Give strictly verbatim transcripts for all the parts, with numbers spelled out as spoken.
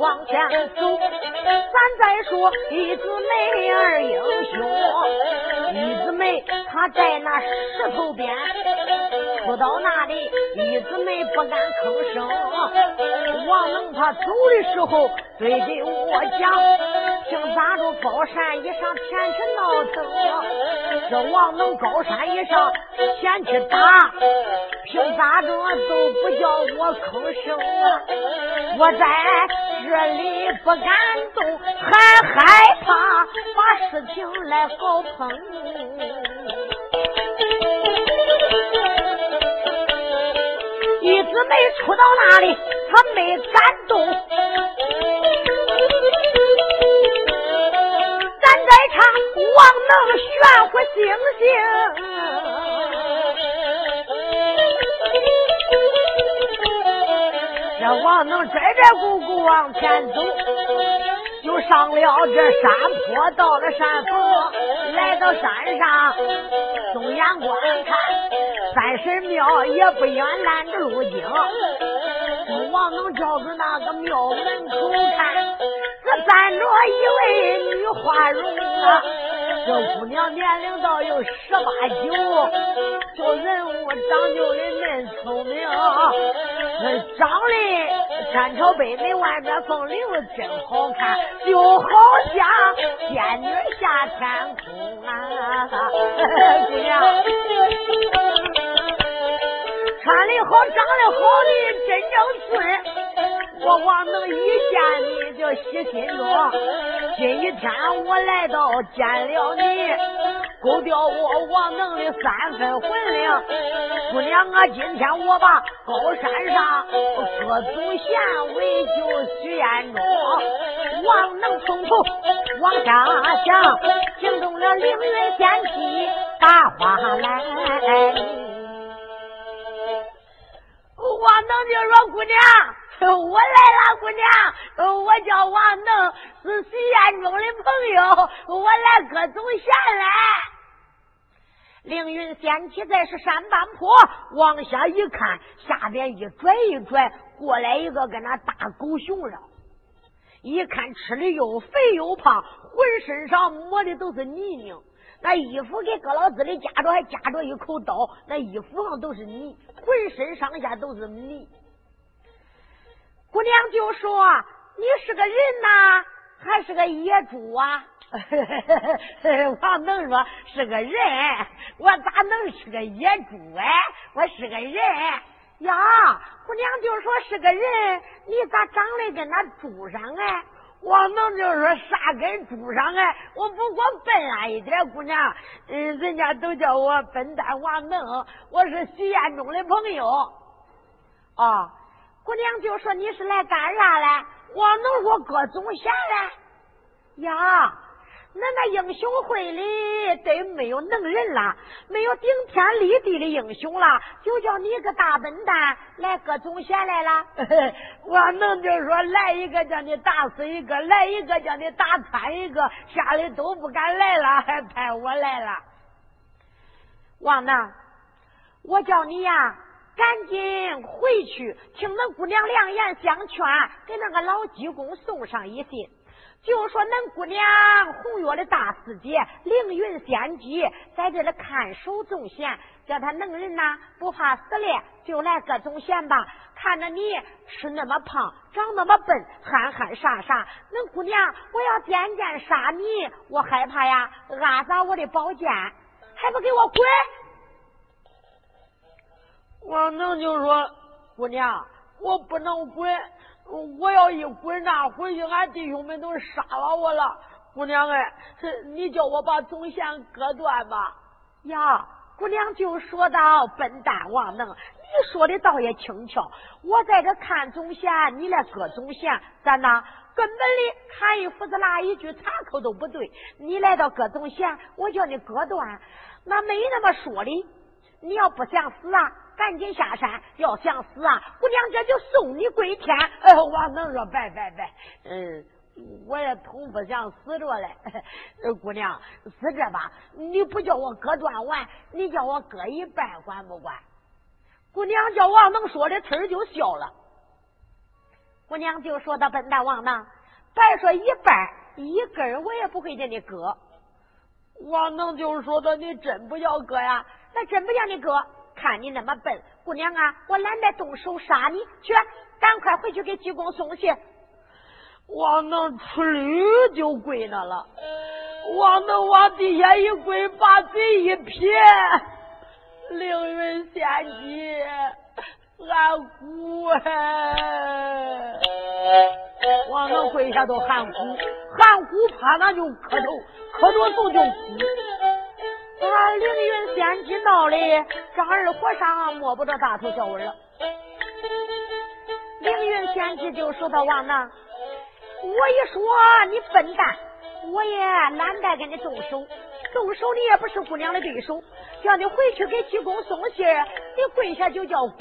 往下一看，下边一拽一拽，过来一个跟那大狗熊了。一看吃的又肥又胖，浑身上抹的都是泥泞，那衣服给哥老子的夹着还夹着一口刀，那衣服上都是泥，浑身上下都是泥。姑娘就说：“你是个人呐、啊，还是个野猪啊？”王能说是个人，我咋能是个野猪哎、啊？我是个人呀！姑娘就说是个人，你咋长得跟那猪上哎？王能就说啥跟猪上哎？我不过笨了一点，姑娘，嗯，人家都叫我笨蛋王能，我是徐彦中的朋友。哦，姑娘就说你是来干啥来？王能说搁总下来呀。那那英雄会里得没有能人了，没有顶天立地的英雄了，就叫你个大笨蛋来搁中学来了。我能就说来一个叫你打死一个，来一个叫你打残一个，吓得都不敢来了，还派我来了。王能，我叫你呀、啊，赶紧回去，听恁姑娘两言相劝，给那个老济公送上一信，就说恁姑娘红月的大师姐凌云仙姬在这里看守众贤，叫他能人呐不怕死了，就来割种贤吧。看着你吃那么胖，长那么笨，憨憨傻傻，恁姑娘我要见见杀你，我害怕呀，压砸我的宝剑，还不给我滚！王能就说：“姑娘，我不能滚，我要一滚呐，回去俺弟兄们都杀了我了。姑娘哎，你叫我把总线割断吧。”呀，姑娘就说道：“笨蛋王能，你说的倒也轻巧。我在这看总线，你来割总线，咱呐根本的看一斧子拉一句，插口都不对。你来到割总线，我叫你割断，那没那么说的。你要不想死啊？”赶紧下山，要想死啊，姑娘这就送你归天。哎，王能说拜拜拜，嗯，我也同不想死着嘞。姑娘，死这吧，你不叫我割断完，你叫我割一半，管不管？姑娘叫王能说的词儿就笑了。姑娘就说到笨蛋王能，别说一半，一根我也不会给你割。王能就说的你真不要割呀？那真不要你割。看你那么笨，姑娘啊，我懒得动手杀你，去，赶快回去给济公送信。王能出驴就跪那了，王能往地下一跪，把嘴一撇，令人嫌弃，俺哭哎！王能跪下都喊哭，喊哭趴那就磕头，磕着头就哭。他凌云仙姬闹的张二和尚摸不着大头小尾了。凌云仙姬就说到王能，我一说你笨蛋，我也懒得跟你动手，动手你也不是姑娘的对手，叫你回去给济公送信，你跪下就叫哭，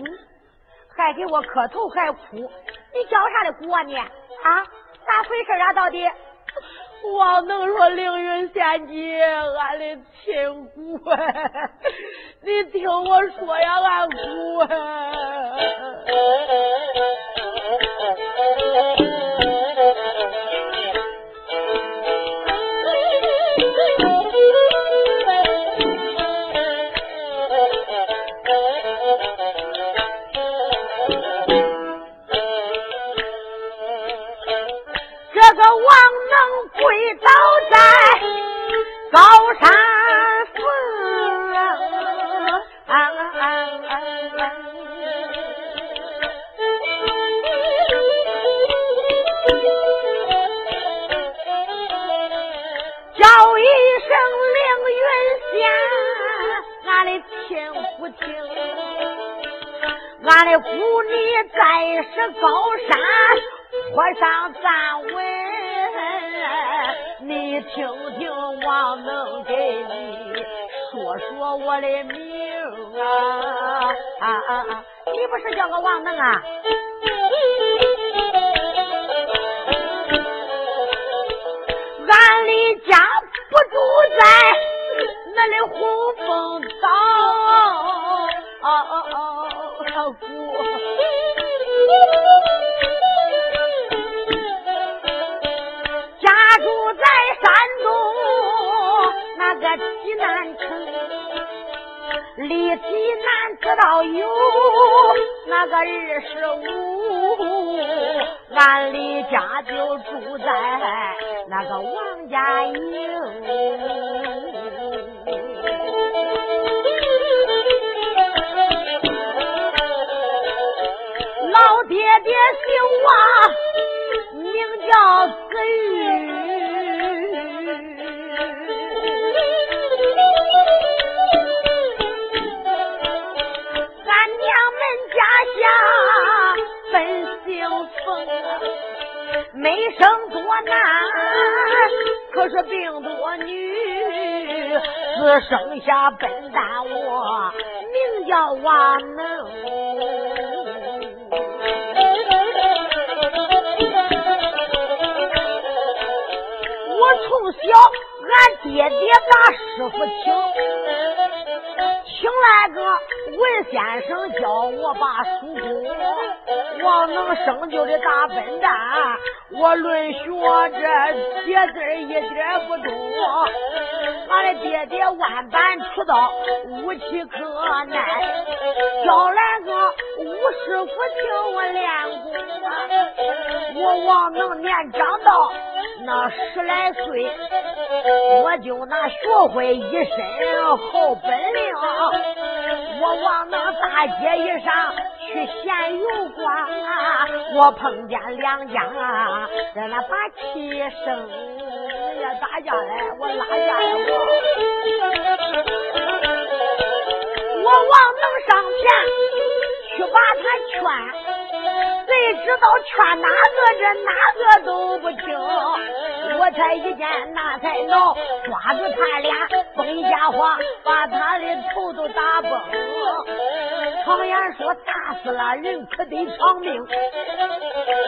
还给我磕头还哭，你叫啥的哭啊你啊？咋回事啊到底？王能说：“凌云仙姬，俺的亲姑，你听我说呀，俺姑。”这个王。跪倒在高山寺，啊啊啊啊啊，叫一声凌云仙，俺的亲不听，俺的姑你在是高山坡上站稳。你听听王能给你说说我的名啊啊啊啊！你不是叫个王能啊？俺的家不住在那里红枫岛，啊啊啊！老姑。济南城离济南知道有那个二十五，俺离家就住在那个王家营。老爹爹姓王，名叫子玉。没生多男，可是病多女，只剩下笨蛋我，名叫王能。我从小俺爹爹打师傅请，请来个文先生教我把书读，王能生就的大笨蛋，我论学这爹字一点不懂，俺的爹爹万般出道无其可奈，叫来个吴师傅请我练功，我王能年长到那十来岁，我就那学会一身好本领，我往那大街一上去闲游逛啊，我碰见两家啊，在那把气声也打下来，我拉下来我，我往能上前去把他劝。谁知道劝哪个人哪个都不听，我才一见那才恼，抓住他俩崩一下话，把他的头都打崩。常言说打死了人可得偿命，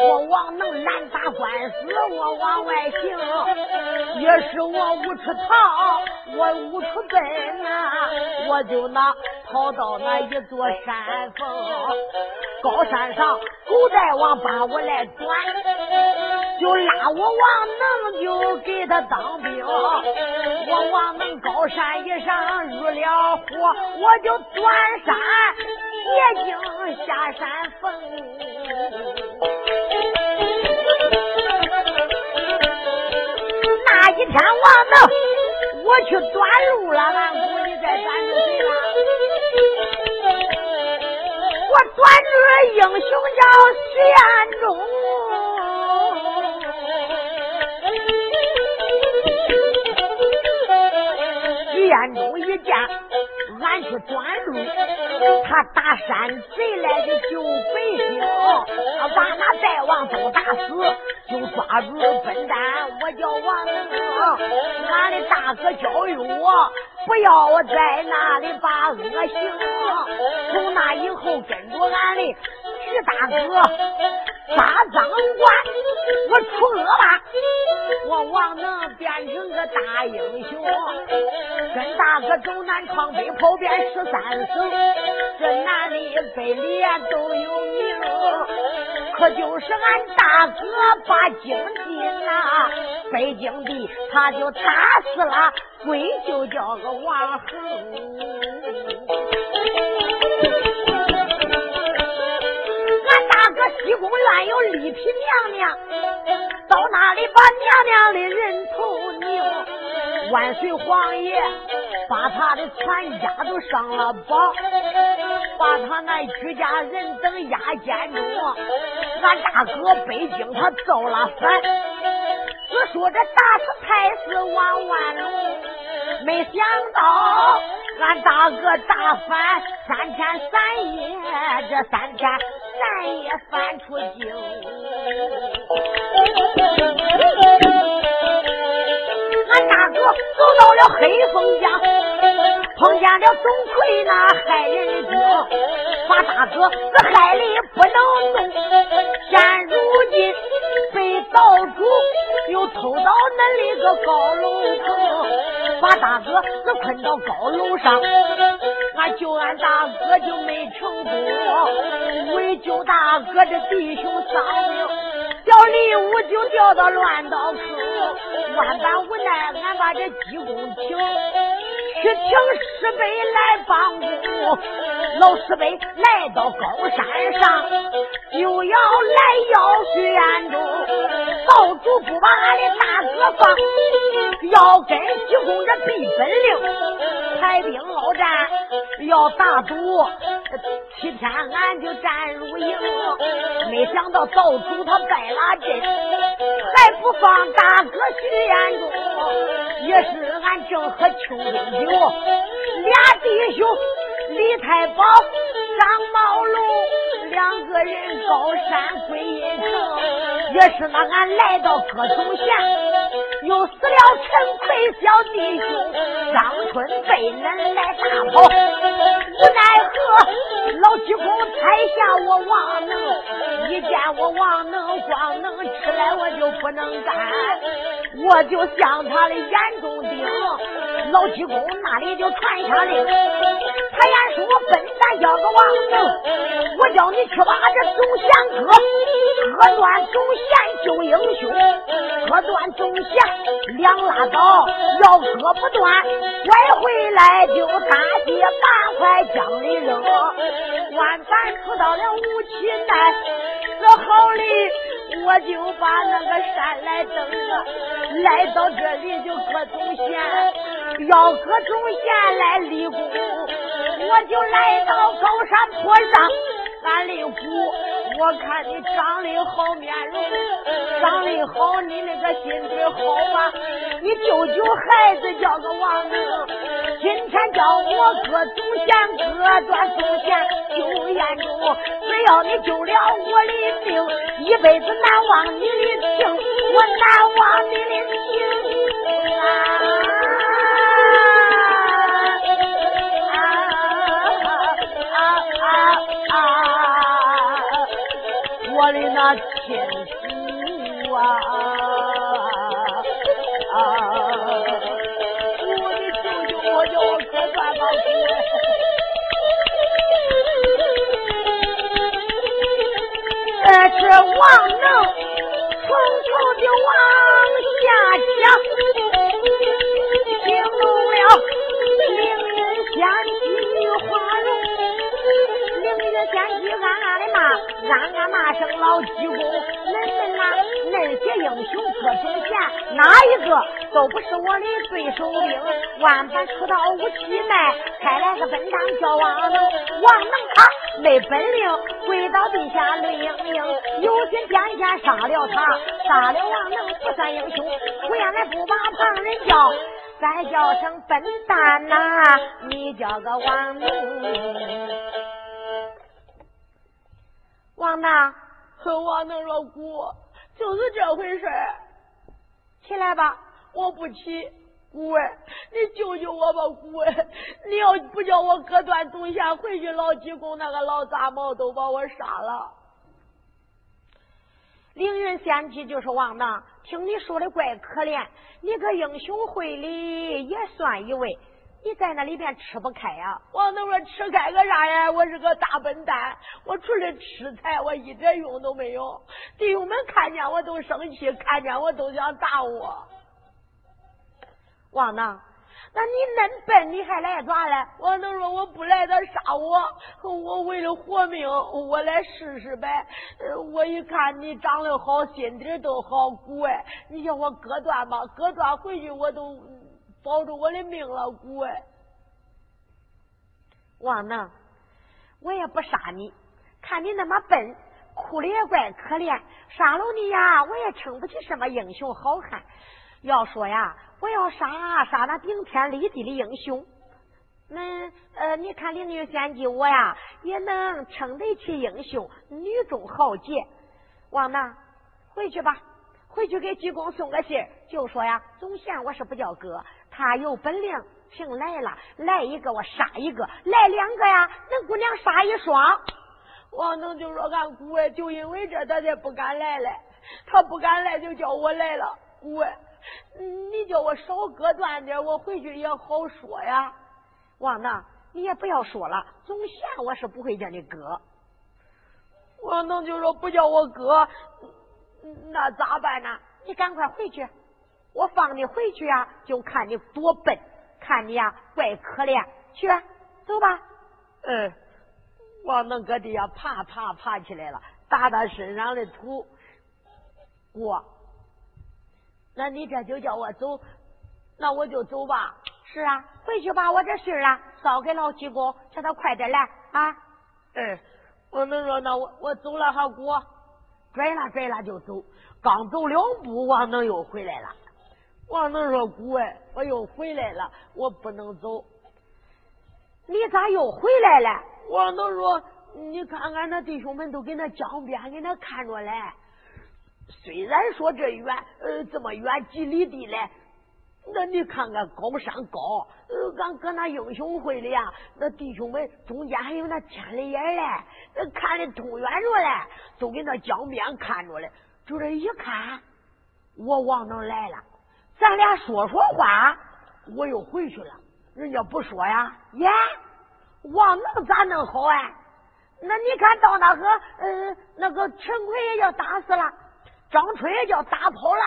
我往能难打官司，我往外行，也是我无处逃，我无处奔啊，我就那跑到那一座山峰，高山上狗大王把我来抓，就拉我王能就给他当兵，我王能高山一上入了火，我就钻山借井下山峰，那一天王能我去短路了，俺估计在山上睡了，我端着英雄叫徐安忠，徐安忠一见俺去短路，他打山贼来的救百姓，把那大王都打死，就抓住笨蛋，我叫王能，俺的大哥教育我不要我在那里把恶行，从那以后跟着俺的徐大哥打脏官，我除恶吧，我王能变成个大英雄，跟大哥走南闯北跑遍十三省，这南里北里都有名，可就是俺大哥把京地啊北京地他就打死了，鬼就叫个王横。俺大哥西宫院有李皮娘娘，到那里把娘娘的人头拧，万岁皇爷把他的全家都上了榜，把他那居家人等押监中，俺大哥北京他造了反，只说这大事太死王万龙，没想到俺大哥大翻三天三夜，这三天三夜翻出京，俺大哥走到了黑风江，碰见了钟馗那害人精，把大哥这害的不能弄，现如今被道主又偷到那里个高楼坑，把大哥是困到高楼上，俺救俺大哥就没成功，为救大哥这弟兄丧命，掉礼物就掉到乱刀坑，万般无奈俺把这济公请去请师伯来帮助，老师伯来到高山上就要来要徐安忠，道主不把俺的大哥放，要跟济公这比本领，排兵鏖战要大赌七天俺就战如营，没想到道主他败了阵，还不放大哥徐安忠，也是俺正和穷人酒，俩弟兄李太保张茂龙两个人高山归隐城，也是那俺来到葛城县，又死了陈奎小弟兄张春被人来打跑，无奈何老济公才下我王能，一见我王能光能起来我就不能干，我就像他的眼中钉，老济公那里就传下令，他眼书本咱要个王，我叫你去把这总贤割，割断总贤救英雄，割断总贤两拉倒，要割不断拐回来就大街赶快将里扔。万般出到了无期难，这好哩我就把那个山来登了，来到这里就割总贤，要割总贤来立功，我就来到高山坡上俺立功。我看你长得好面容，长得好，你那个心地好吧，你救救孩子叫个王命，今天叫我割总贤，割断总贤救彦忠，只要你救了我的命，一辈子难忘你的情，我难忘你的情啊。我的那天父啊，啊我的舅舅，我叫我可算老爹。呃，这王能从头的往下讲，惊动了令人想起花容，令人想起俺俺的妈。俺俺骂声老济公，恁恁呐，那些英雄可总贤，哪一个都不是我的对手兵。万般出到无期难，才来个本当叫王能，王能他没本领，跪到地下论英英。有心天下杀了他，杀了王能不算英雄。我原来不把旁人叫，咱叫声笨蛋呐，你叫个王能。王能，王能老姑，就是这回事儿。起来吧，我不起。姑儿，你救救我吧，姑儿！你要不叫我割断总贤，回去老济公那个老杂毛都把我杀了。令人嫌弃就是王能，听你说的怪可怜，你个英雄会里也算一位。你在那里边吃不开呀、啊？王能说吃开个啥呀？我是个大笨蛋，我除了吃菜，我一点用都没有。弟兄们看见我都生气，看见我都想打我。王能，那你恁笨，你还来咋了？王能说我不来他杀我，我为了活命，我来试试呗。我一看你长得好，心底都好古，你叫我割断吧，割断回去我都。保住我的命了，姑哎！王能，我也不杀你，看你那么笨，哭的也怪可怜，杀了你呀，我也称不起什么英雄好汉。要说呀，我要杀杀那顶天立地的英雄，那呃，你看凌云仙姬我呀，也能称得起英雄，女中豪杰。王能，回去吧。回去给济公送个信，就说呀，总贤我是不叫哥，他有本领，凭来了，来一个我杀一个，来两个呀，那姑娘杀一双。王能就说俺姑爷就因为这他才不敢来了，他不敢来就叫我来了。姑爷，你叫我少割断点，我回去也好说呀。王能，你也不要说了，总贤我是不会叫你哥。王能就说不叫我哥。那咋办呢？你赶快回去，我放你回去啊，就看你多笨，看你呀怪可怜。去吧，走吧。嗯，王能搁地下爬爬爬起来了，打打身上的土。我，那你这就叫我走，那我就走吧。是啊，回去把我这信啊捎给老济公，叫他快点来啊。嗯，王能说那我我走了哈，姑。拽了拽了就走，刚走两步，王能又回来了。王能说：“姑哎，我又回来了，我不能走。”你咋又回来了？王能说：“你看俺那弟兄们都跟那江边给那看着嘞，虽然说这远，呃，这么远几里地嘞，那你看看高山高，呃，俺搁那英雄会里呀，那弟兄们中间还有那千里眼嘞，那看得通远着嘞，都跟那江边看着嘞。就这一看，我王能来了，咱俩说说话，我又回去了。人家不说呀，耶，王能咋能好啊？那你看到那个呃那个陈奎也叫打死了，张春也叫打跑了，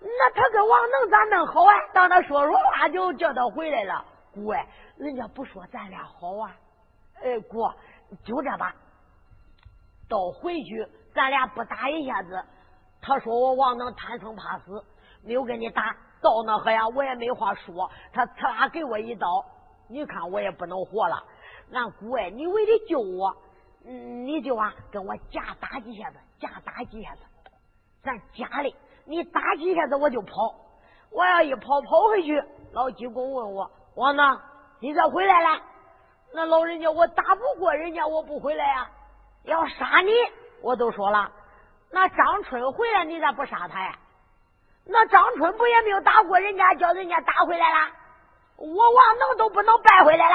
那他跟王能咋能好啊？到那说说话就叫他回来了。姑哎，人家不说咱俩好啊。哎，姑，就这吧，到回去咱俩不打一下子。他说我王能贪生怕死，没有跟你打，到那和呀我也没话说，他刺啦给我一刀，你看我也不能活了。俺姑哎，你为了救我，嗯、你就啊跟我架打几下子，架打几下子，咱家里你打几下子我就跑，我要一跑跑回去，老济公问我王能你咋回来了？那老人家我打不过人家我不回来呀、啊，要杀你我都说了。那张春回来你咋不杀他呀？那张春不也没有打过人家，叫人家打回来了？我王能都不能败回来了，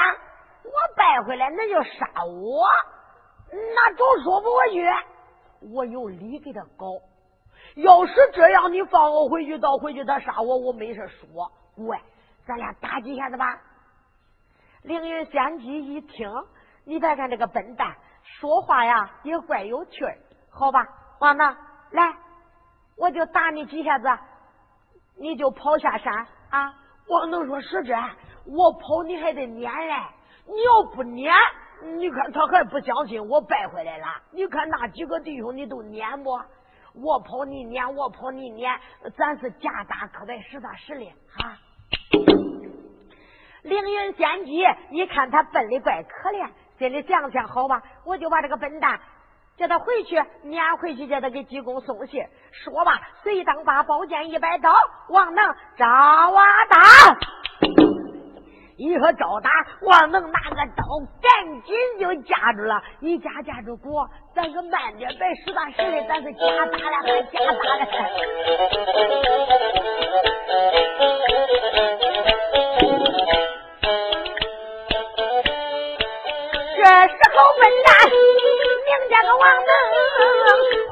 我败回来那就杀我，那总说不过去，我有理给他搞。要是这样你放我回去，到回去他杀我我没事说。喂，咱俩打几下子吧。凌云相机一听，你别看这个笨蛋说话呀也怪有趣儿，好吧王能来，我就打你几下子你就跑下山啊。王能说使者我跑你还得撵嘞，你要不撵你看他还不相信我败回来了，你看那几个弟兄你都撵不，我跑你撵，我跑你撵，咱是架打可得实打实的啊。凌云仙姬你看他笨的怪可怜，心里想想好吧，我就把这个笨蛋叫他回去撵回去，叫他给济公送信。说吧随当把宝剑一百刀，王能找啊打一和找打，王能那个刀赶紧就夹住了，一夹夹住锅，咱个慢点别实打实的，咱是夹打了还夹打了。这时候笨蛋命家个王能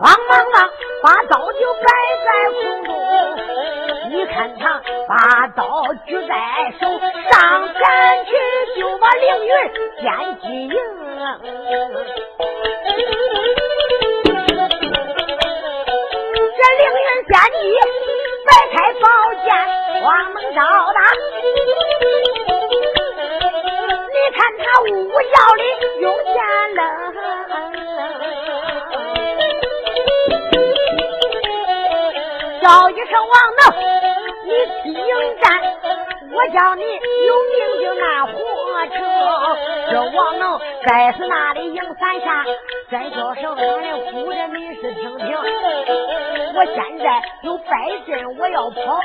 慌忙忙把刀就摆在空中，你看他把刀举在手上赶去就把凌云剑击赢。这凌云剑击摆开宝剑王能找他，你看他无药的用剑冷叫一声王能你应战，我叫你有命就拿火车，这王能该是哪里应三下，再叫声俺的呼着民事听听，我现在有败阵我要跑，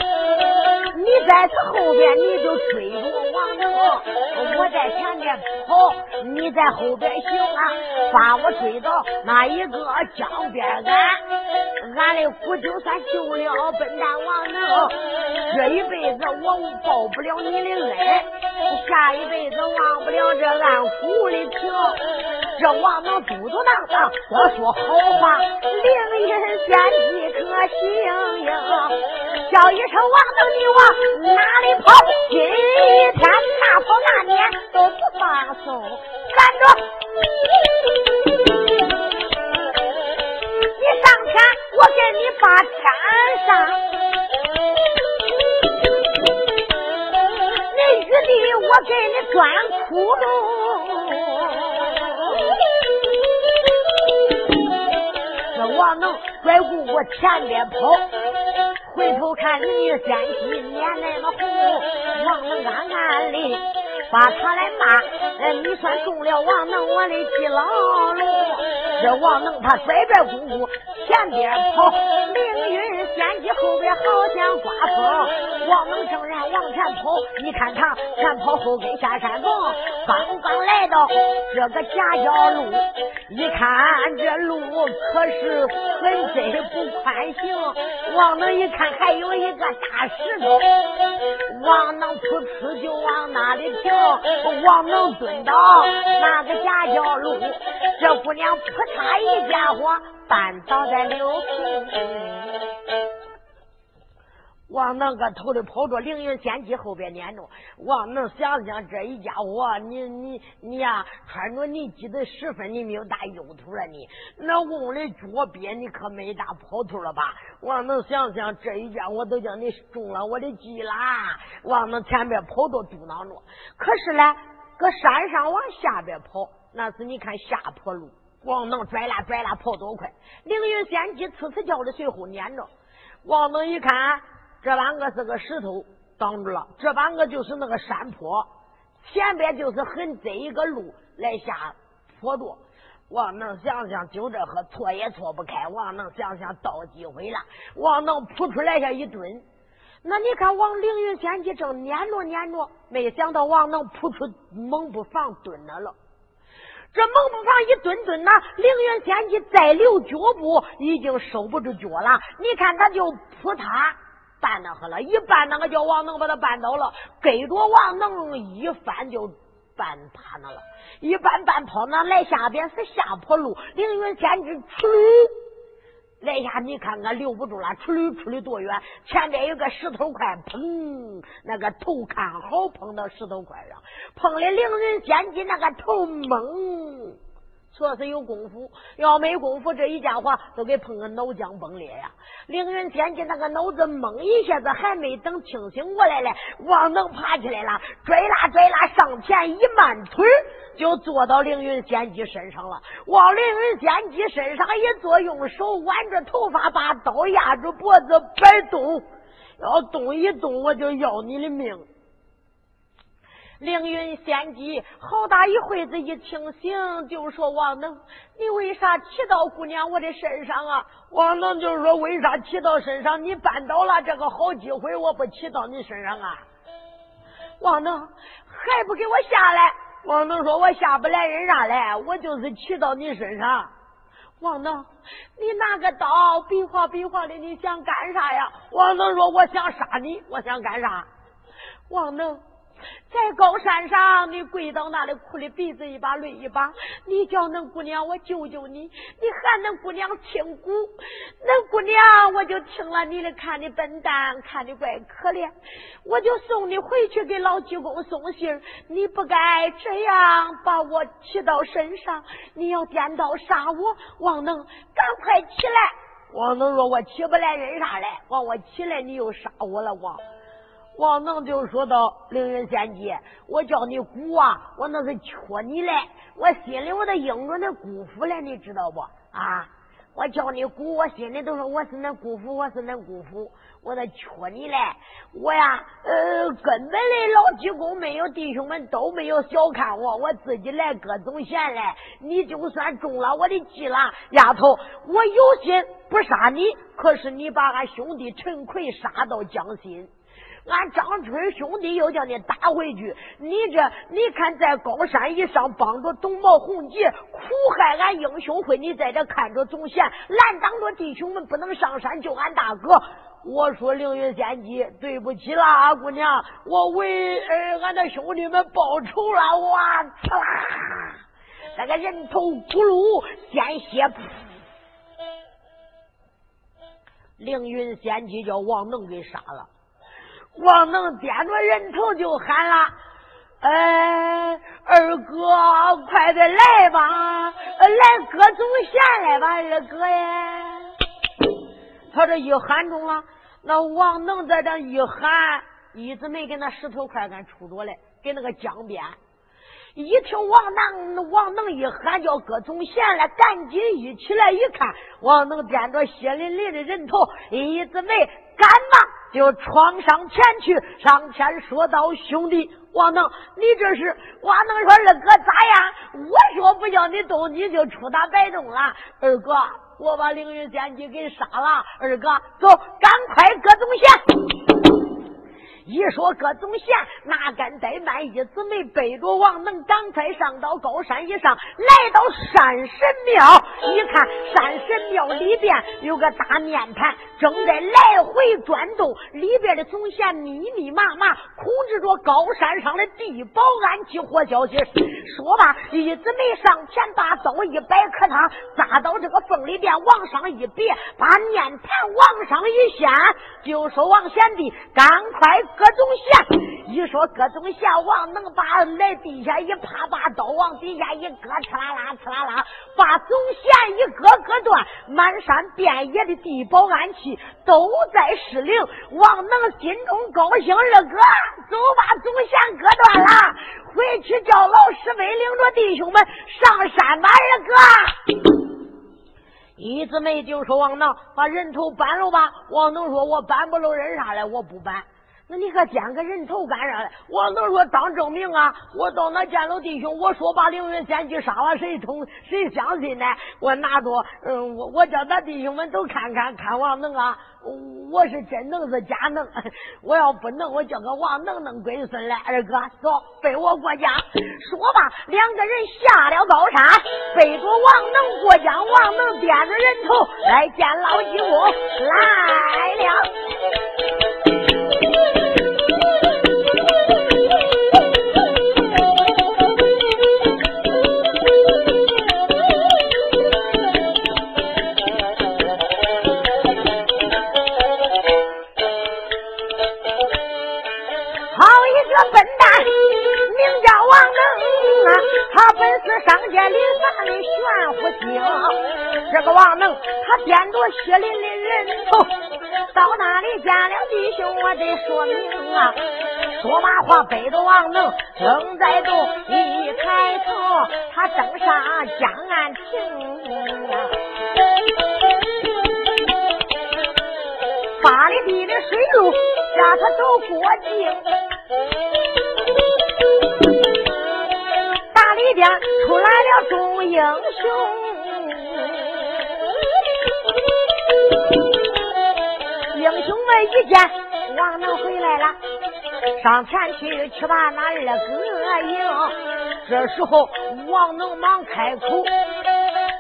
你在这后边你就追着王能，我在前面跑你在后边行啊，把我追到哪一个江边岸，俺的呼就算救了笨蛋王能，这一辈子我报不了你的恩，下一辈子忘不了这暗湖的情。这王能嘟嘟囔囔我说好话，凌云仙姬可行呀，叫一声王能你往哪里跑，今天哪跑哪年都不放松，站住你上天我给你把天上我给你钻窟窿，这王能拽过我前面跑，回头看你先几年那么红，王能暗暗里把他来骂、哎、你算中了王能我的记牢笼。这王能他拽拽咕咕前边跑，凌云仙姬后边好像刮风，王能正然往前跑，你看他前跑后跟下山洞，刚刚来到这个夹角路，一看这路可是很贼不宽行，王能一看还有一个大石头，王能噗呲就往哪里跳，王能蹲到那个夹角路，这姑娘扑嚓一家伙绊倒在柳树。往那个头里跑着，凌云仙姬后边撵着，往能想想这一家伙，你你你呀、啊，穿着你急得十分，你没有打油头了你，那翁的脚鳖你可没打跑头了吧？往能想想这一家我都叫你中了我的计啦！往那前边跑着嘟囔着，可是呢，搁山上往下边跑，那是你看下坡路。王能拽拉拽拉跑多快，凌云仙姬呲呲叫着随后撵着。王能一看，这半个是个石头挡住了，这半个就是那个山坡，前边就是很窄一个路来下坡度。王能想想就这和错也错不开，王能想想倒几回了，王能扑出来下一蹲。那你看王凌云仙姬正撵着撵着，没想到王能扑出猛不防蹲那了。这孟不防一蹲蹲呢，凌云仙姬再留脚步已经守不住脚了。你看他就扑他绊那了，一绊那个叫王能把他绊倒了，给着王能一翻就绊趴那了，一绊绊跑那来下边是下坡路，凌云仙姬出溜。来下你看看溜不住了，出溜出溜多远，前面有个石头块，砰，那个头看好碰到石头块上，碰的凌云仙姬那个头猛，说是有功夫，要没功夫这一家伙都给碰个脑浆崩裂呀、啊！凌云仙姬那个脑子猛一下子，还没等清醒过来嘞，王能爬起来了，拽拉拽拉上前一慢腿就坐到凌云仙姬身上了，往凌云仙姬身上一坐，用手挽着头发，把刀压住脖子，别动，要动一动我就要你的命。凌云仙姬好大一会子一清醒，就说王能，你为啥骑到姑娘我的身上啊？王能就说为啥骑到身上？你绊倒了这个好机会，我不骑到你身上啊！王能还不给我下来？王能说我下不来人啥来，我就是骑到你身上。王能你拿个刀比划比划的，你想干啥呀？王能说我想杀你。我想干啥？王能在高山上你跪到那里哭的鼻子一把泪一把，你叫恁姑娘我救救你，你喊恁姑娘听鼓，恁姑娘我就听了你的，看你笨蛋，看你怪可怜，我就送你回去给老济公送信，你不该这样把我骑到身上，你要颠倒杀我，王能赶快起来。王能说我起不来人啥来，往我起来你又杀我了。王王能就说到凌云仙姬，我叫你姑啊，我那是求你来，我心里我都应着那姑父来，你知道不啊？我叫你姑，我心里都说我是那姑父，我是那姑父，我得求你来，我呀呃根本的老济公没有，弟兄们都没有小看我，我自己来各种闲来，你就算中了我的计了，丫头我有心不杀你，可是你把俺兄弟陈奎杀到江心，俺张春兄弟又叫你打回去，你这你看在高山以上帮着董茂洪杰苦害俺英雄会，你在这看着总线拦挡着弟兄们不能上山救俺大哥。我说凌云仙姬对不起啦姑娘，我为呃俺的兄弟们报仇了。哇擦，那个人头咕噜鲜血。凌云仙姬叫王能给杀了，王能点着人头就喊了，呃二哥快点来吧，来哥总下来吧，二哥呀。他这一喊中了，那王能在这一喊，椅子没跟那石头块敢杵着来，跟那个江边一听王能王能一喊叫葛宗宪来，赶紧一起来一看，王能点着血淋淋的人头，椅子没干嘛就闯上前去，上前说道：“兄弟，王能，你这是？”王能说：“二哥咋样？我说不叫你动，你就出打白动了。二哥，我把凌云仙姬给杀了。二哥，走，赶快葛宗宪。”一说葛宗宪，哪敢怠慢，一姊妹背着王能，赶快上到高山以上，来到山神庙。一看山神庙里边有个大面盘。正在来回转动，里边的总线密密麻麻控制着高山上的地保安及活消息。说吧，一直没上前，把刀一摆，可他扎到这个缝里边，往上一别，把面盘往上一掀，就说王贤弟赶快葛总下。一说葛总下，往能把来地下一趴，把刀往底下一割，刺啦啦刺啦啦，把总线一割割断，满山遍野的地保安器都在失灵，王能心中高兴了，哥走把总线割断了，回去叫老师妹领着弟兄们上山吧，二哥。一姊妹就说王能把人头搬了吧，王能说我搬不了人啥来，我不搬。那你可捡个人头搬上来？王能说当证明啊！我到那见了弟兄，我说把凌云仙去杀了，谁通谁相信呢？我拿着，嗯，我我叫咱弟兄们都看看看王能啊！我是真能是假能？我要不能，我叫个王能能归孙来。二哥，走，背我过江。说吧，两个人下了高山，背着王能过江。王能掂着人头来见老济公来了。这个王能他点着血淋淋人头，到哪里见了弟兄我得说明啊，说马话背着王能正在动，一开头他登上江岸亭啊，八里地的水路让他走过境，大里边出来了众英雄，英雄们一见王能回来了，上前去去把那二哥迎。这时候王能忙开口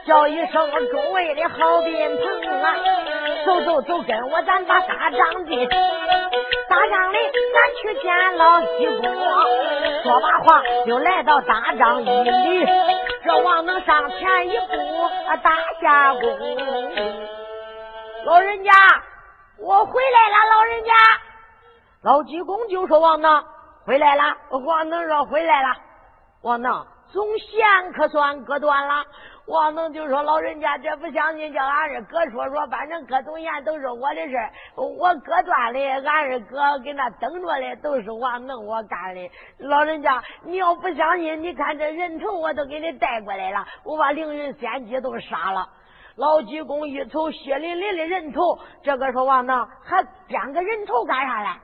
叫一声众位的好宾朋啊，走走走，跟我咱把大仗的大仗的咱去见老济公。说罢话就来到大仗一里，这王能上前一步啊，打下躬，老人家我回来了，老人家。老济公就说王能回来了，王能说回来了，王能总线可算割断了。王能就说老人家这不相信，叫俺二哥说说，反正割总线都是我的事，我割断的，俺二哥给那等着的，都是王能我干的。老人家你要不相信，你看这人头我都给你带过来了，我把凌云仙姬都杀了。老济公一瞅血淋淋的人头，这个说王能还捡个人头干啥来？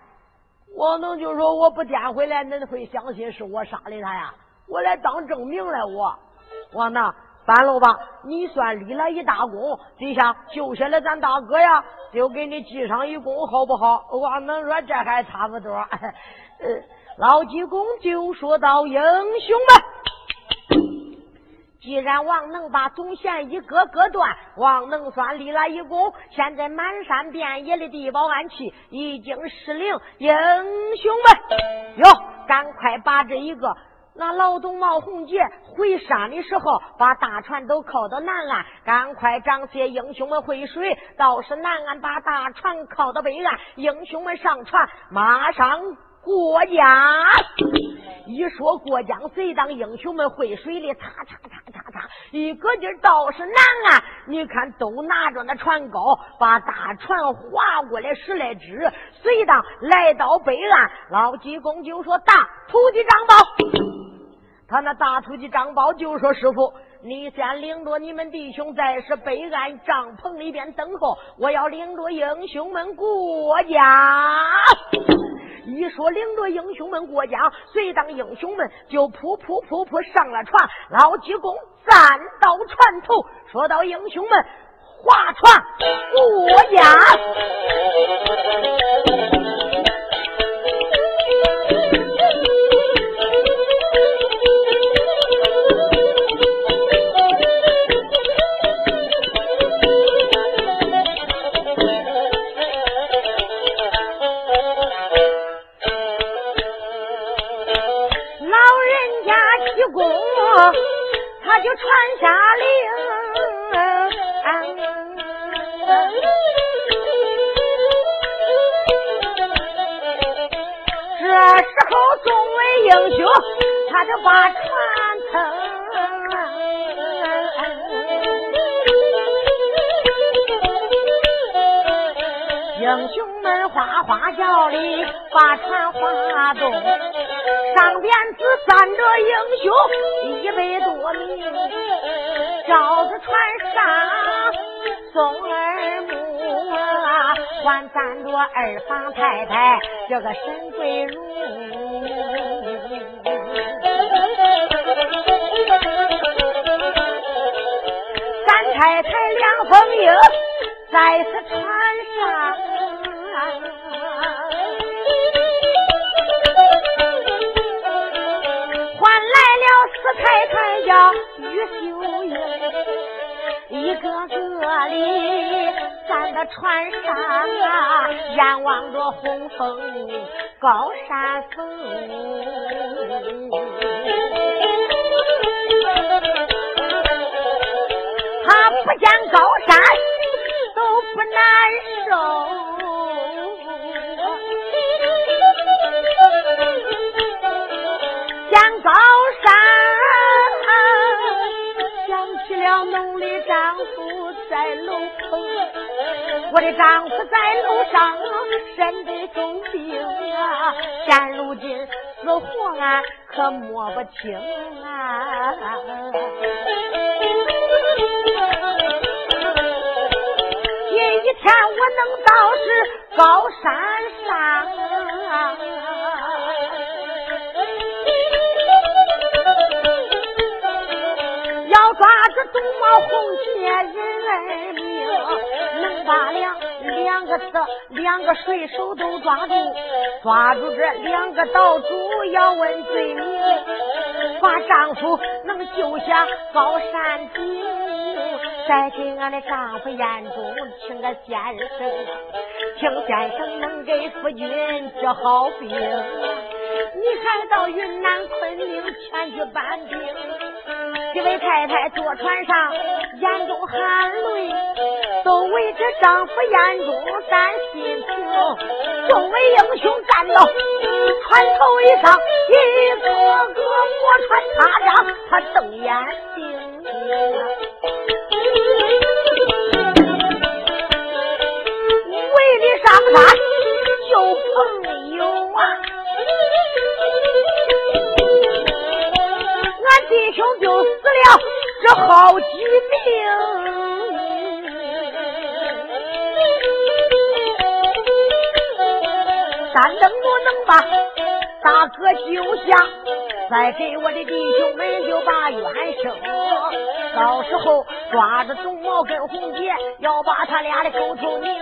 王能就说我不捡回来，恁会相信是我杀的他呀，我来当证明来。我王能搬了吧，你算立了一大功，底下救下了咱大哥呀，就给你记上一功好不好？王能说这还差不多。呃，老济公就说到英雄们，既然王能把总线一割割断，王能算立了一功。现在满山遍野的地保安器已经失灵，英雄们哟，赶快把这一个那老董冒红戒回山的时候，把大船都靠到南岸，赶快张些英雄们回水，倒是南岸把大船靠到北岸，英雄们上船马上过江。一说过江，谁当英雄们会水里擦擦擦擦擦，一个劲儿倒是难啊！你看都拿着那船篙，把大船划过来十来只，谁当来到北岸。老济公就说大徒弟张宝，他那大徒弟张宝就说师傅你先领着你们弟兄在是北岸帐篷里边等候，我要领着英雄们过江。一说领着英雄们过江，随当英雄们就扑扑扑扑上了船。老济公站到船头，说到英雄们划船过江。公众位英雄他就把船撑，英雄们哗哗叫里把船划动，上边子站着英雄一百多名，照着船上松耳目啊，还站着二房太太这个沈桂如。三太太梁凤英在此船上，换来了四太太叫于秀英，一个个里站在船上啊，仰望着红枫高山峰。他不见高山都不难受，见高山想起了农的丈夫在楼棚，我的丈夫在楼上身的重病啊，现如今死活啊可摸不清啊。一天我能到是高山上，要抓着东毛红铁人儿命，能把两两个的两个水手都抓住，抓住这两个岛主要问罪名，把丈夫能救下高山顶。再给俺的丈夫眼中请个先生，请先生能给夫君治好病，你还到云南昆明前去搬兵。这位太太坐船上眼中含泪，都为这丈夫眼中担心情。众位英雄站到船头一上，一个个磨船擦掌，他瞪眼睛。为你上山救朋友啊，俺弟兄就死了这好几命。咱能不能把大哥救下，再给我的弟兄们就把冤生，到时候抓着东毛跟红杰，要把他俩的狗头拧，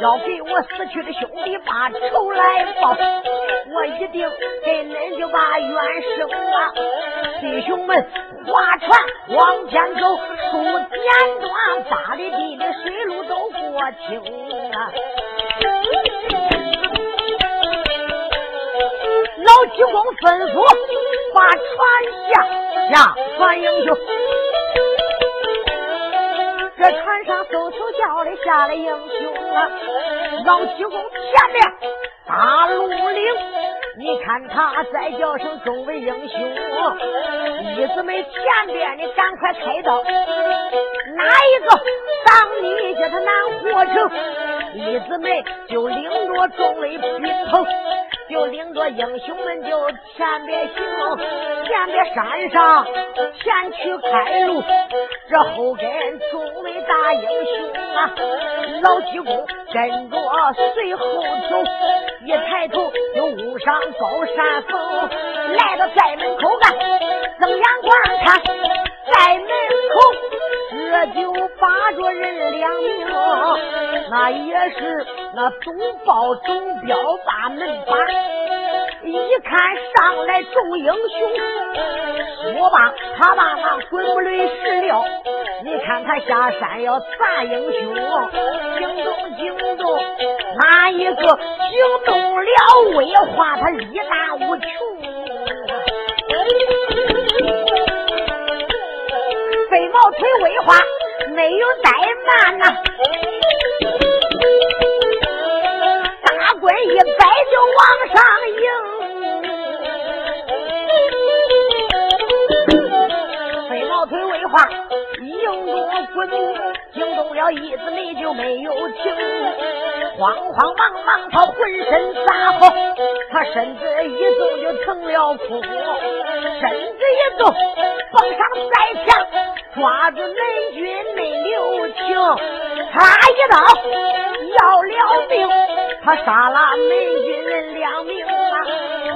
要给我死去的兄弟把仇来报，我一定给恁就把冤生啊。弟兄们划船往前走，数点段八里地的水路都过清啊。老济公吩咐把船下下船英雄，这船上嗖嗖叫的下了英雄啊。老济公前面打陆岭，你看他再叫声众位英雄，李姊妹前边你赶快开刀，哪一个当你叫他难活成，李姊妹就领着众位兵头，就领着英雄们就前边行，前边山上前去开路，这后跟众位大英雄啊。老济公跟着随后头，一抬头就误上高山峰，来到寨门口啊，睁眼观看寨门口，这就把着人两命，那也是那总报总标把门把，一看上来众英雄，我把他把那滚不累石料，你看他下山要砸英雄，惊动惊动哪一个惊动了威化，他力大无穷。飞毛腿威化没有怠慢呐，大棍一摆就往上迎，硬中滚，惊动了椅子里就没有停，慌慌忙忙他浑身撒泡，他身子一动就成了苦，身子一动蹦上再墙，抓住雷军没留情，他一刀要了命，他杀了美军人两命啊！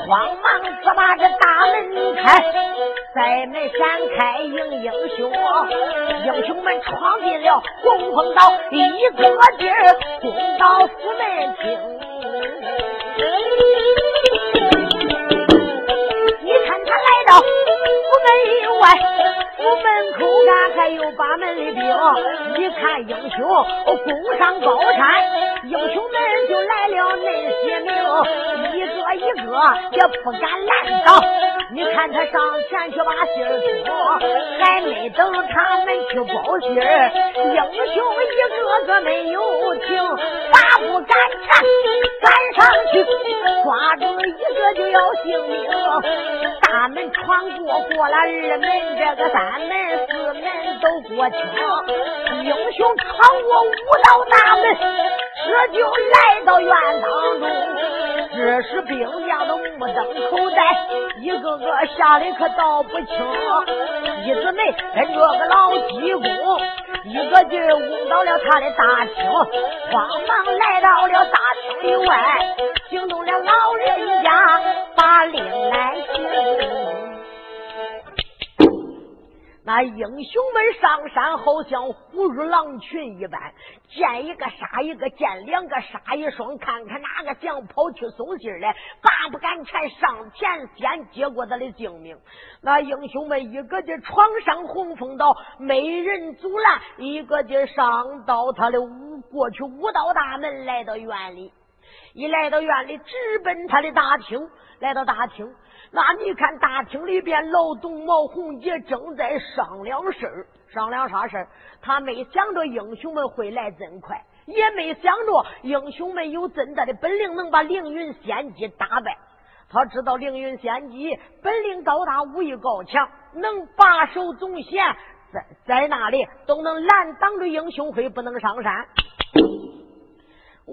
慌忙只把这大门开，在门闪开迎英雄，英雄们闯进了供奉道，一个劲儿攻到府门厅。你看他来到府门以外，我门口那还有八门的兵，一看英雄攻上高山，英雄们就来了那些名，一个一个也不敢拦挡。你看他上前去把信儿说，还没等他们去报信儿，英雄一个个没有停，大步赶上赶上去，抓住一个就要性命。大门穿过过了二门，这个三门四门都过去，英雄闯过五道大门，这就来到院当中。只是兵将的目瞪口呆，一个个吓得可道不清，一姊妹跟着个老济公，一个劲攻到了他的大厅，慌忙来到了大厅以外，惊动了老人家把令来行。那英雄们上山好像虎入狼群一般，见一个杀一个，见两个杀一双，看看哪个将跑去送信来，爸不敢缠上前先接过他的性命。那英雄们一个劲闯上洪峰道，没人阻拦，一个劲上到他的五过去五道大门，来到院里，一来到院里直奔他的大厅。来到大厅，那你看大厅里边老董毛洪杰正在商量事儿，商量啥事儿？他没想着英雄们会来真快，也没想着英雄们有真大的本领能把凌云仙姬打败。他知道凌云仙姬本领高大，武艺高强，能把守总线，在在那里都能拦挡着英雄会不能上山。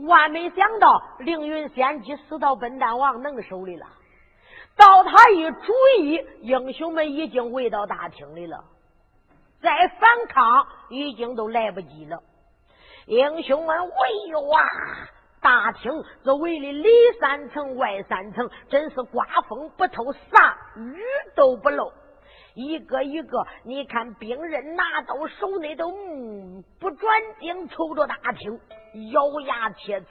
万没想到凌云仙姬死到本丹王能手里了，到他一注意，英雄们已经围到大厅里了，再反抗已经都来不及了。英雄们围哟啊，大厅这围里里三层外三层，真是刮风不透啥雨都不漏，一个一个你看兵人拿到手内都目不转睛瞅着大厅，咬牙切齿，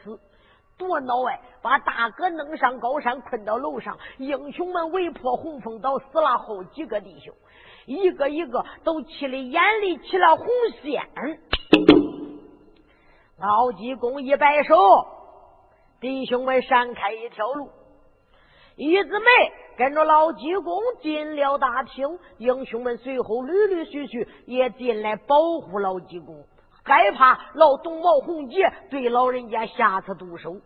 多脑哎！把大哥弄上高山，困到楼上。英雄们围破洪峰岛，死了好几个弟兄，一个一个都气得眼里起了红线。老济公一摆手，弟兄们闪开一条路。一姊妹跟着老济公进了大厅，英雄们随后陆陆续续也进来保护老济公，害怕老董毛洪杰对老人家下此毒手。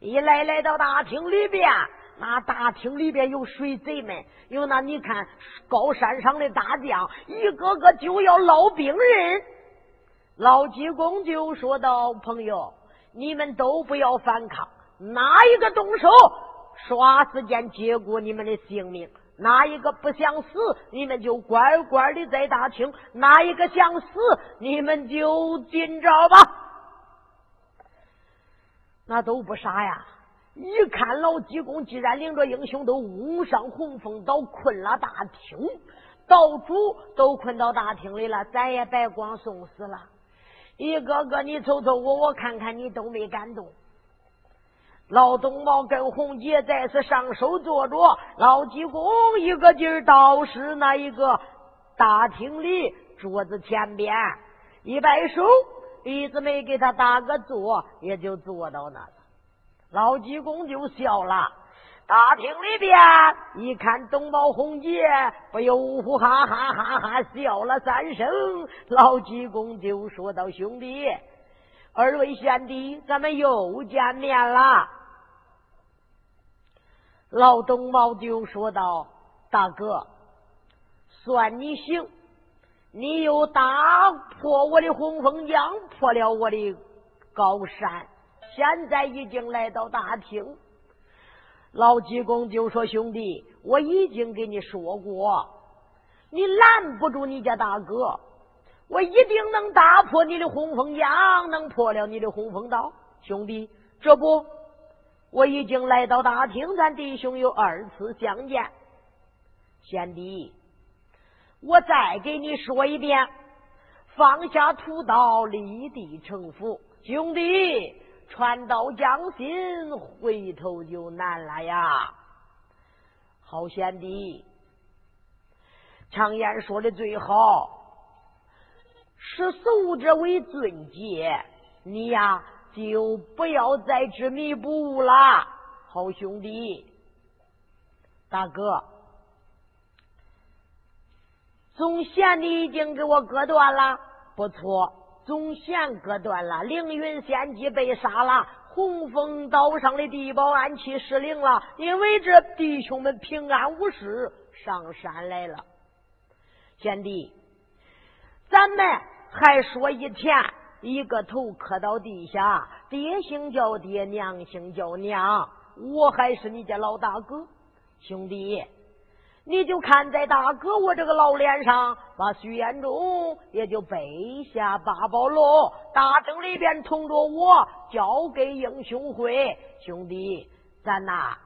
一来来到大厅里边，那大厅里边有水贼们，有那你看高山上的大将，一个个就要捞病人。老济公就说道：“朋友，你们都不要反抗，哪一个动手，刷时间结果你们的性命。哪一个不想死，你们就乖乖的在大厅；哪一个想死，你们就今朝吧。”那都不傻呀，一看老济公既然领着英雄都误上洪峰岛，困了大厅，岛主都困到大厅里了，咱也别光送死了。一个个你瞅瞅我，我看看你，都没敢动。老董毛跟洪杰再次上手坐着，老济公一个劲儿倒是那一个大厅里桌子前边一摆手，一直没给他打个坐，也就坐到那了。老济公就笑了，大厅里边一看董毛洪杰，不由呼哈哈哈哈笑了三声。老济公就说道：“兄弟，二位贤弟，咱们又见面了。”老董毛就说道：“大哥，算你行，你又打破我的红枫江，破了我的高山，现在已经来到大厅。老济公就说，兄弟，我已经给你说过，你拦不住你家大哥，我一定能打破你的红枫江，能破了你的红枫道。兄弟，这不，我已经来到大厅，咱弟兄有二次相见。贤弟，我再给你说一遍，放下屠刀，立地成佛。兄弟，传道将心，回头就难了呀。好贤弟，常言说的最好，是受者为尊戒，你呀就不要再执迷不悟了。好兄弟，大哥，总线你已经给我割断了，不错，总线割断了，凌云仙姬被杀了，红枫岛上的地保暗器失灵了，因为这弟兄们平安无事上山来了。贤弟，咱们还说一天，一个头磕到地下，爹姓叫爹，娘姓叫娘，我还是你家老大哥。兄弟，你就看在大哥我这个老脸上，把徐延忠也就背下八宝楼，大厅里边同着我交给英雄会。兄弟，咱呐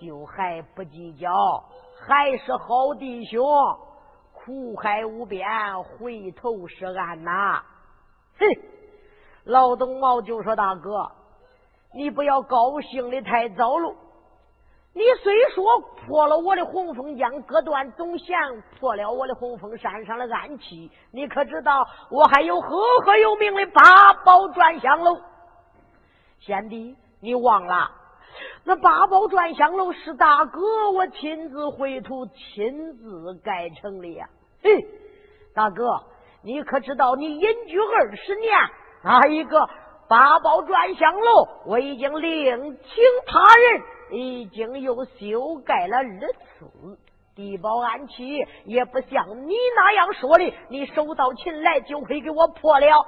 就还不计较，还是好弟兄，苦海无边，回头是岸呐。哼，老东茂就说，大哥，你不要高兴的太早了，你虽说破了我的红枫江，割断总线，破了我的红枫山上的暗器，你可知道我还有赫赫有名的八宝转香楼。贤弟，你忘了，那八宝转香楼是大哥我亲自绘图，亲自盖成的呀。嘿，大哥，你可知道你隐居二十年，那一个八宝转香楼我已经另请他人，已经又修改了二次，地保暗器也不像你那样说的，你手到擒来就可以给我破了。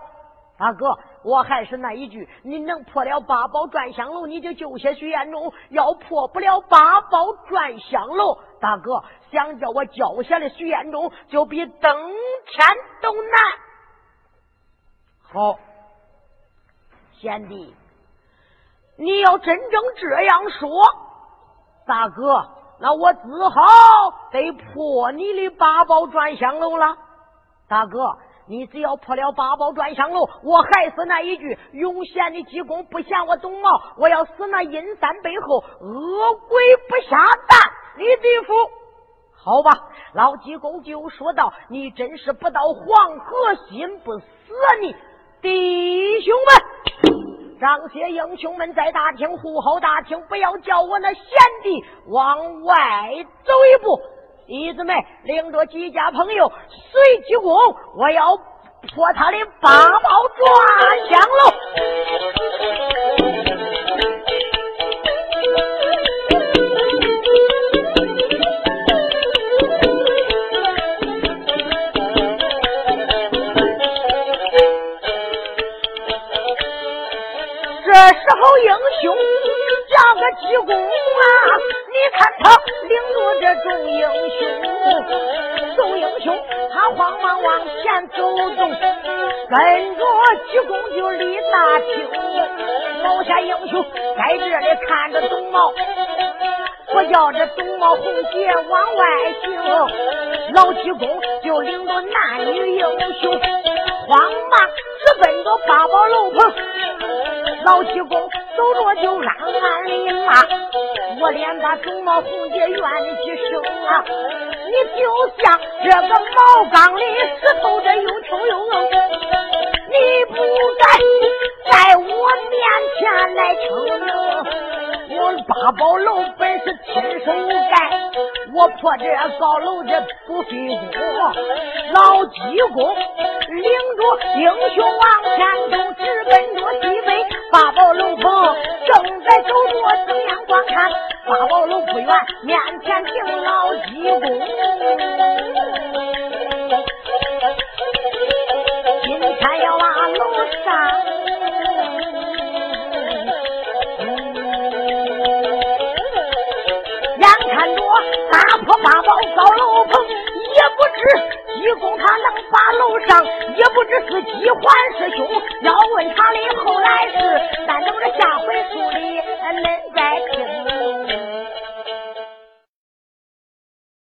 大哥，我还是那一句，你能破了八宝转香楼，你就救下徐延忠，要破不了八宝转香楼，大哥想叫我救下的徐延忠，就比登天都难。好，贤弟，你要真正这样说，大哥，那我只好得破你的八宝转香楼了。大哥，你只要破了八宝转香楼，我还是那一句，永陷的济公不像我董茂，我要死那阴山背后，恶鬼不下蛋，你地府。好吧，老济公就说道，你真是不到黄河心不死你。弟兄们，让些英雄们在大厅护好大厅，不要叫我那贤弟往外走一步。弟子们领着几家朋友随济公，我要破他的八宝转香楼。这时候英雄叫个济公啊，你看他领着这众英雄，众英雄他慌忙往前走动，跟着济公就离大厅。某些英雄在这里看着董茂，我叫这董茂红姐往外行，老济公就领着男女英雄慌忙直奔着八宝楼棚。老济公走着就暗暗里骂，我连把董茂红姐怨几声啊，你就像这个毛缸里石头，这又臭又硬，你不该在我面前来逞硬。我八宝楼本是亲手盖，我破这高楼这不费功。老济公领着英雄往前走，直奔着西北八宝楼棚。正在走着睁眼观看，八宝楼不远面前停老济公。大破八宝高楼棚，也不知济公他能把楼上，也不知是济还是凶，要问他的后来事，但等着下回事。